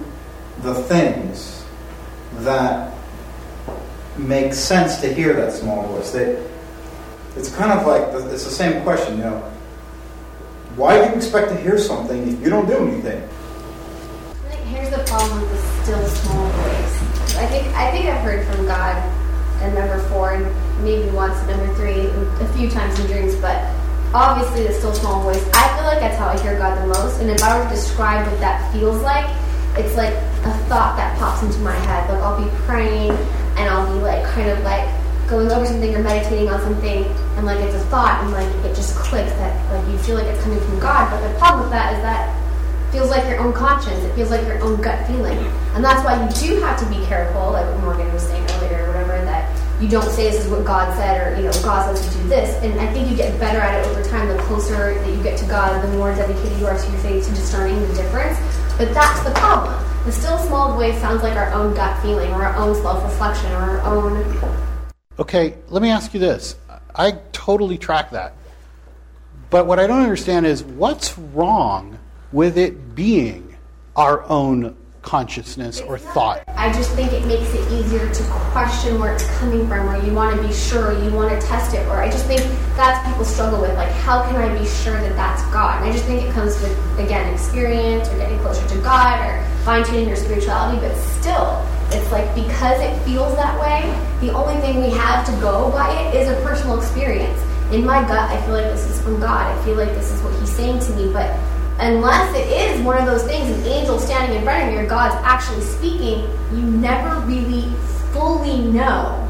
the things that make sense to hear that small voice. They, it's kind of like, the, it's the same question, you know, why do you expect to hear something if you don't do anything? I think here's the problem with the still small voice. I think I think I've heard from God at number four and maybe once at number three, a few times in dreams, but obviously the still small voice, I feel like that's how I hear God the most. And if I were to describe what that feels like, it's like a thought that pops into my head. Like I'll be praying and I'll be like kind of like going over something or meditating on something, and like it's a thought, and like it just clicks, that like you feel like it's coming from God. But the problem with that is that it feels like your own conscience, it feels like your own gut feeling, and that's why you do have to be careful, like what Morgan was saying earlier or whatever, that you don't say this is what God said, or you know God says to do this. And I think you get better at it over time. The closer that you get to God, the more dedicated you are to your faith, to discerning the difference. But that's the problem. The still small voice sounds like our own gut feeling, or our own self-reflection, or our own... Okay, let me ask you this. I totally track that. But what I don't understand is, what's wrong with it being our own consciousness or thought? I just think it makes it easier to question where it's coming from, or you want to be sure, you want to test it, or I just think that's what people struggle with, like how can I be sure that that's God? And I just think it comes with, again, experience, or getting closer to God, or fine-tuning your spirituality, but still, it's like because it feels that way, the only thing we have to go by it is a personal experience. In my gut, I feel like this is from God. I feel like this is what He's saying to me, but unless it is one of those things, an angel standing in front of you, or God's actually speaking, you never really fully know.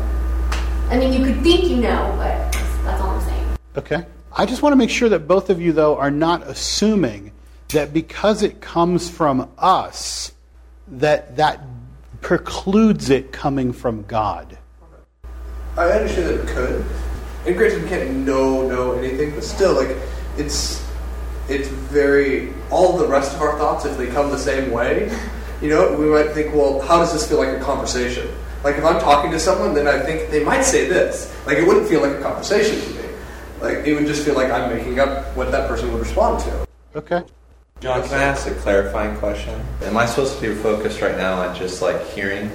I mean, you could think you know, but that's all I'm saying. Okay. I just want to make sure that both of you, though, are not assuming that because it comes from us, that that precludes it coming from God. I understand that it could. And granted, we can't know, know anything, but still, like, it's... it's very, all the rest of our thoughts, if they come the same way, you know, we might think, well, how does this feel like a conversation? Like, if I'm talking to someone, then I think they might say this. Like, it wouldn't feel like a conversation to me. Like, it would just feel like I'm making up what that person would respond to. Okay. John, can I ask a clarifying question? Am I supposed to be focused right now on just, like, hearing,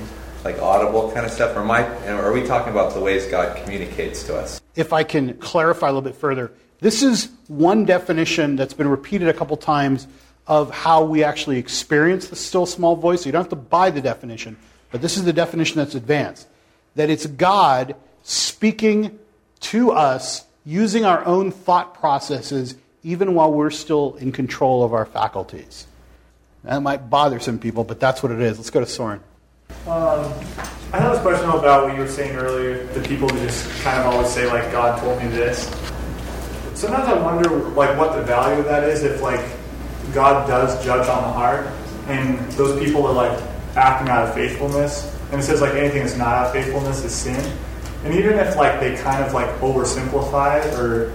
like, audible kind of stuff? Or am I, are we talking about the ways God communicates to us? If I can clarify a little bit further, this is one definition that's been repeated a couple times of how we actually experience the still small voice. So you don't have to buy the definition, but this is the definition that's advanced. That it's God speaking to us using our own thought processes even while we're still in control of our faculties. That might bother some people, but that's what it is. Let's go to Soren. Um, I had this question about what you were saying earlier, the people who just kind of always say, like, God told me this. Sometimes I wonder, like, what the value of that is if, like, God does judge on the heart, and those people are, like, acting out of faithfulness. And it says, like, anything that's not out of faithfulness is sin. And even if, like, they kind of, like, oversimplify it or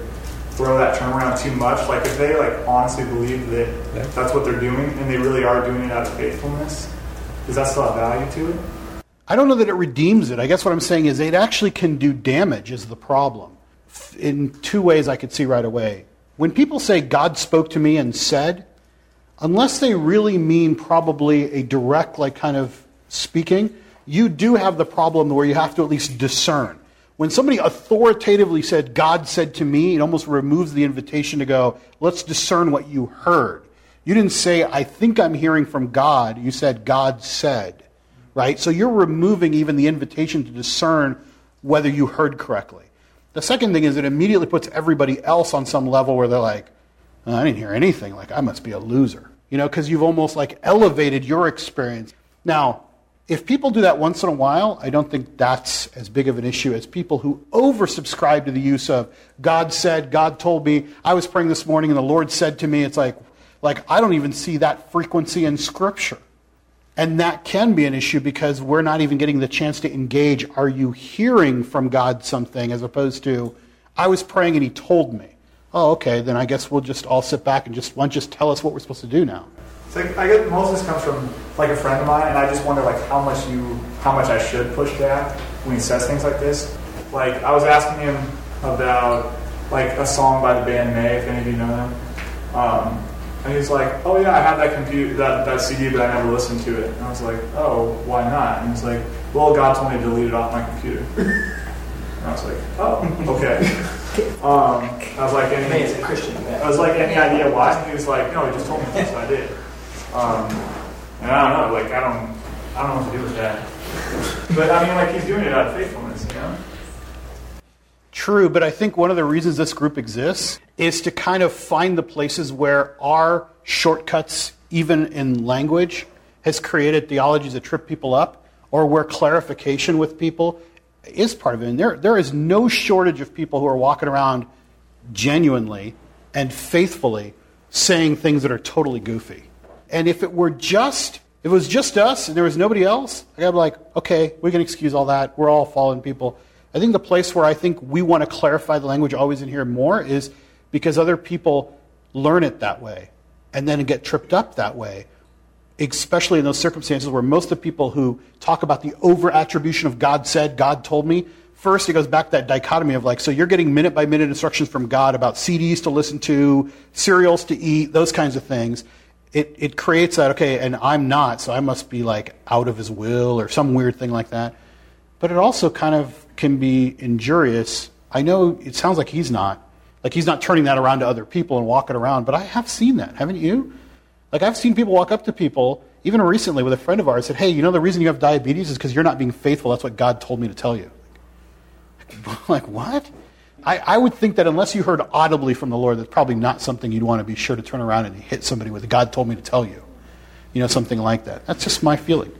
throw that term around too much. Like if they like honestly believe that yeah. that's what they're doing and they really are doing it out of faithfulness, does that still have value to it? I don't know that it redeems it. I guess what I'm saying is it actually can do damage is the problem. In two ways I could see right away. When people say God spoke to me and said, unless they really mean probably a direct like kind of speaking, you do have the problem where you have to at least discern. When somebody authoritatively said, God said to me, it almost removes the invitation to go, let's discern what you heard. You didn't say, I think I'm hearing from God. You said, God said, right? So you're removing even the invitation to discern whether you heard correctly. The second thing is it immediately puts everybody else on some level where they're like, oh, I didn't hear anything. Like, I must be a loser, you know, because you've almost like elevated your experience. Now, if people do that once in a while, I don't think that's as big of an issue as people who oversubscribe to the use of God said, God told me, I was praying this morning and the Lord said to me. It's like, like I don't even see that frequency in Scripture. And that can be an issue because we're not even getting the chance to engage. Are you hearing from God something as opposed to, I was praying and he told me. Oh, okay, then I guess we'll just all sit back and just, why don't you just tell us what we're supposed to do now? So I guess most of this comes from like a friend of mine, and I just wonder like how much you, how much I should push back when he says things like this. Like I was asking him about like a song by the band May, if any of you know them, um, and he's like, "Oh yeah, I have that computer, that, that C D, but I never listened to it." And I was like, "Oh, why not?" And he's like, "Well, God told me to delete it off my computer." And I was like, "Oh, okay." Um, I was like, any, a Christian, I was like, any idea why? And he was like, no, he just told me this, so I did. Um, and I don't know, like, I don't, I don't know what to do with that. But I mean, like, he's doing it out of faithfulness, you know? True, but I think one of the reasons this group exists is to kind of find the places where our shortcuts, even in language, has created theologies that trip people up, or where clarification with people is part of it. And there, there is no shortage of people who are walking around genuinely and faithfully saying things that are totally goofy. And if it were just, if it was just us and there was nobody else, I'd be like, okay, we can excuse all that. We're all fallen people. I think the place where I think we want to clarify the language always in here more is because other people learn it that way and then get tripped up that way, especially in those circumstances where most of the people who talk about the over-attribution of God said, God told me, first it goes back to that dichotomy of like, so you're getting minute-by-minute instructions from God about C Ds to listen to, cereals to eat, those kinds of things. It it creates that, okay, and I'm not, so I must be like out of his will or some weird thing like that. But it also kind of can be injurious. I know it sounds like he's not. Like he's not turning that around to other people and walking around, but I have seen that, haven't you? Like I've seen people walk up to people, even recently with a friend of ours, said, hey, you know the reason you have diabetes is because you're not being faithful. That's what God told me to tell you. Like, what? I, I would think that unless you heard audibly from the Lord, that's probably not something you'd want to be sure to turn around and hit somebody with, God told me to tell you. You know, something like that. That's just my feeling.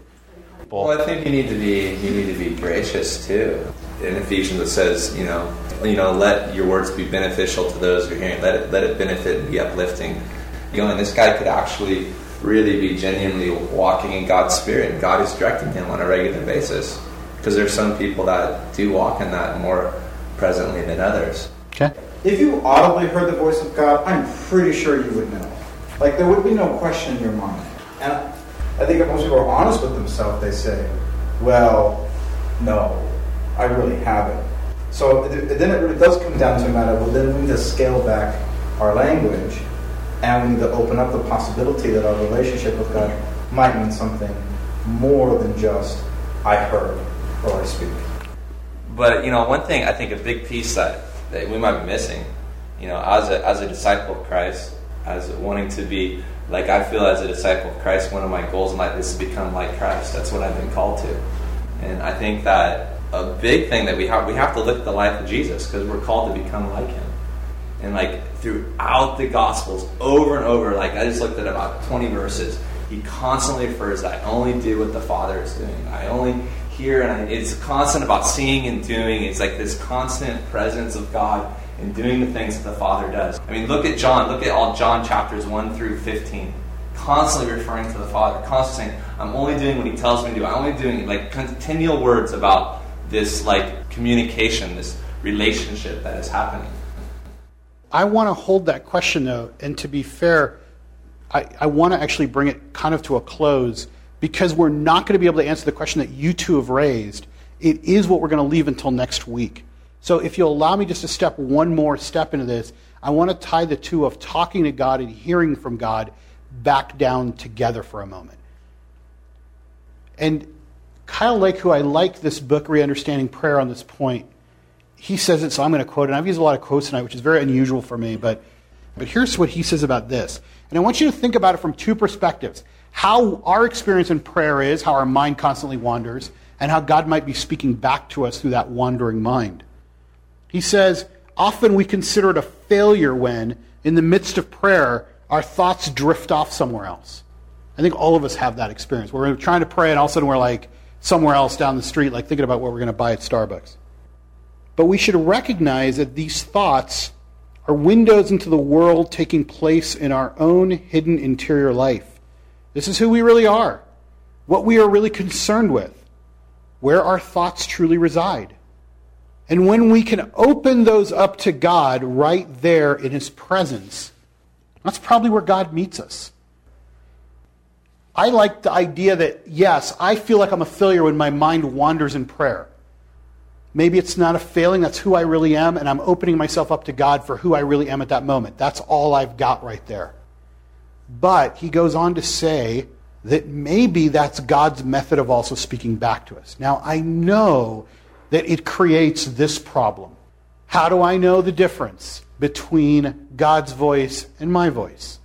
Well, I think you need to be you need to be gracious too. In Ephesians it says, you know, you know, let your words be beneficial to those who are hearing. Let it let it benefit and be uplifting. Going, this guy could actually really be genuinely walking in God's spirit, and God is directing him on a regular basis. Because there's some people that do walk in that more presently than others. Okay. If you audibly heard the voice of God, I'm pretty sure you would know. Like there would be no question in your mind. And I think if most people are honest with themselves, they say, "Well, no, I really haven't." So then it really does come down to a matter of, well, then we need to scale back our language. And we need to open up the possibility that our relationship with God might mean something more than just, I heard or I speak. But, you know, one thing, I think a big piece that, that we might be missing, you know, as a, as a disciple of Christ, as wanting to be, like I feel as a disciple of Christ, one of my goals in life is to become like Christ. That's what I've been called to. And I think that a big thing that we have, we have to look at the life of Jesus because we're called to become like him. And like throughout the Gospels, over and over, like I just looked at about twenty verses, he constantly refers, I only do what the Father is doing. I only hear, and I, it's constant about seeing and doing. It's like this constant presence of God and doing the things that the Father does. I mean, look at John. Look at all John chapters one through fifteen. Constantly referring to the Father. Constantly saying, I'm only doing what he tells me to do. I'm only doing it. Like continual words about this like communication, this relationship that is happening. I want to hold that question, though, and to be fair, I, I want to actually bring it kind of to a close, because we're not going to be able to answer the question that you two have raised. It is what we're going to leave until next week. So if you'll allow me just to step one more step into this, I want to tie the two of talking to God and hearing from God back down together for a moment. And Kyle Lake, who I like this book, Reunderstanding Prayer, on this point, he says it, so I'm going to quote it. And I've used a lot of quotes tonight, which is very unusual for me, but, but here's what he says about this. And I want you to think about it from two perspectives: how our experience in prayer is, how our mind constantly wanders, and how God might be speaking back to us through that wandering mind. He says, often we consider it a failure when, in the midst of prayer, our thoughts drift off somewhere else. I think all of us have that experience. We're trying to pray, and all of a sudden we're like somewhere else down the street, like thinking about what we're going to buy at Starbucks. But we should recognize that these thoughts are windows into the world taking place in our own hidden interior life. This is who we really are, what we are really concerned with, where our thoughts truly reside. And when we can open those up to God right there in His presence, that's probably where God meets us. I like the idea that, yes, I feel like I'm a failure when my mind wanders in prayer. Maybe it's not a failing, that's who I really am, and I'm opening myself up to God for who I really am at that moment. That's all I've got right there. But he goes on to say that maybe that's God's method of also speaking back to us. Now, I know that it creates this problem. How do I know the difference between God's voice and my voice?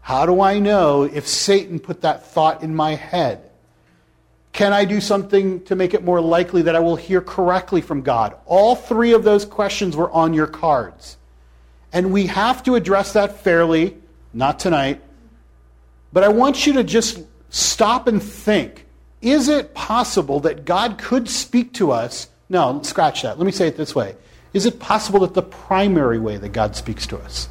How do I know if Satan put that thought in my head? Can I do something to make it more likely that I will hear correctly from God? All three of those questions were on your cards. And we have to address that fairly, not tonight. But I want you to just stop and think. Is it possible that God could speak to us? No, scratch that. Let me say it this way. Is it possible that the primary way that God speaks to us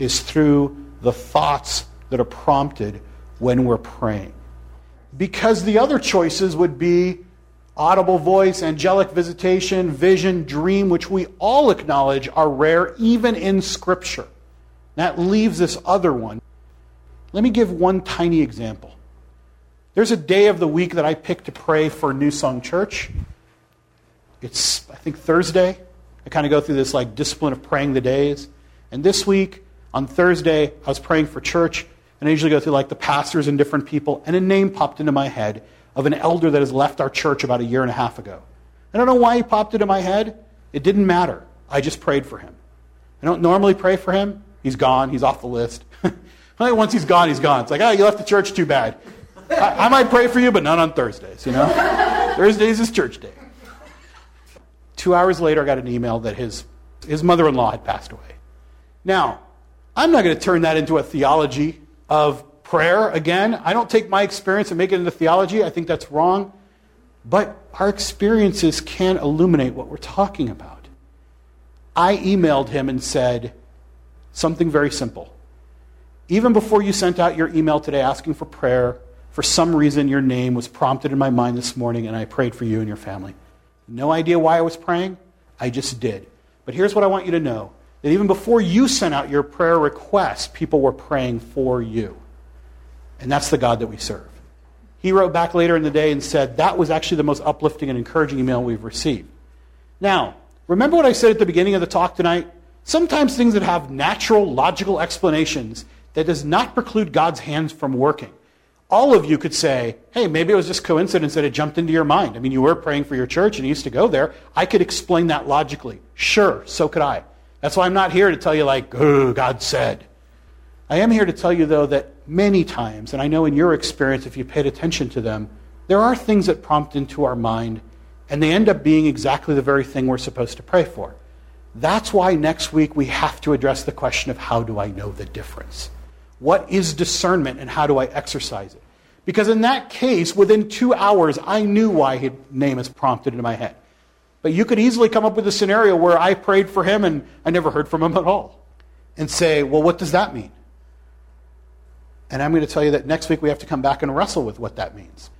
is through the thoughts that are prompted when we're praying? Because the other choices would be audible voice, angelic visitation, vision, dream, which we all acknowledge are rare, even in Scripture. That leaves this other one. Let me give one tiny example. There's a day of the week that I pick to pray for New Song Church. It's, I think, Thursday. I kind of go through this like discipline of praying the days. And this week, on Thursday, I was praying for church, and I usually go through like the pastors and different people, and a name popped into my head of an elder that has left our church about a year and a half ago. I don't know why he popped into my head. It didn't matter. I just prayed for him. I don't normally pray for him. He's gone. He's off the list. Once he's gone, he's gone. It's like, oh, you left the church, too bad. I, I might pray for you, but not on Thursdays, you know? Thursdays is church day. Two hours later, I got an email that his, his mother-in-law had passed away. Now, I'm not going to turn that into a theology of prayer. Again, I don't take my experience and make it into theology. I think that's wrong. But our experiences can illuminate what we're talking about. I emailed him and said something very simple. Even before you sent out your email today asking for prayer, for some reason your name was prompted in my mind this morning, and I prayed for you and your family. No idea why I was praying. I just did. But here's what I want you to know. That even before you sent out your prayer request, people were praying for you. And that's the God that we serve. He wrote back later in the day and said, that was actually the most uplifting and encouraging email we've received. Now, remember what I said at the beginning of the talk tonight? Sometimes things that have natural, logical explanations, that does not preclude God's hands from working. All of you could say, hey, maybe it was just coincidence that it jumped into your mind. I mean, you were praying for your church and you used to go there. I could explain that logically. Sure, so could I. That's why I'm not here to tell you like, oh, God said. I am here to tell you, though, that many times, and I know in your experience, if you paid attention to them, there are things that prompt into our mind, and they end up being exactly the very thing we're supposed to pray for. That's why next week we have to address the question of how do I know the difference? What is discernment, and how do I exercise it? Because in that case, within two hours, I knew why his name is prompted into my head. But you could easily come up with a scenario where I prayed for him and I never heard from him at all. And say, well, what does that mean? And I'm going to tell you that next week we have to come back and wrestle with what that means.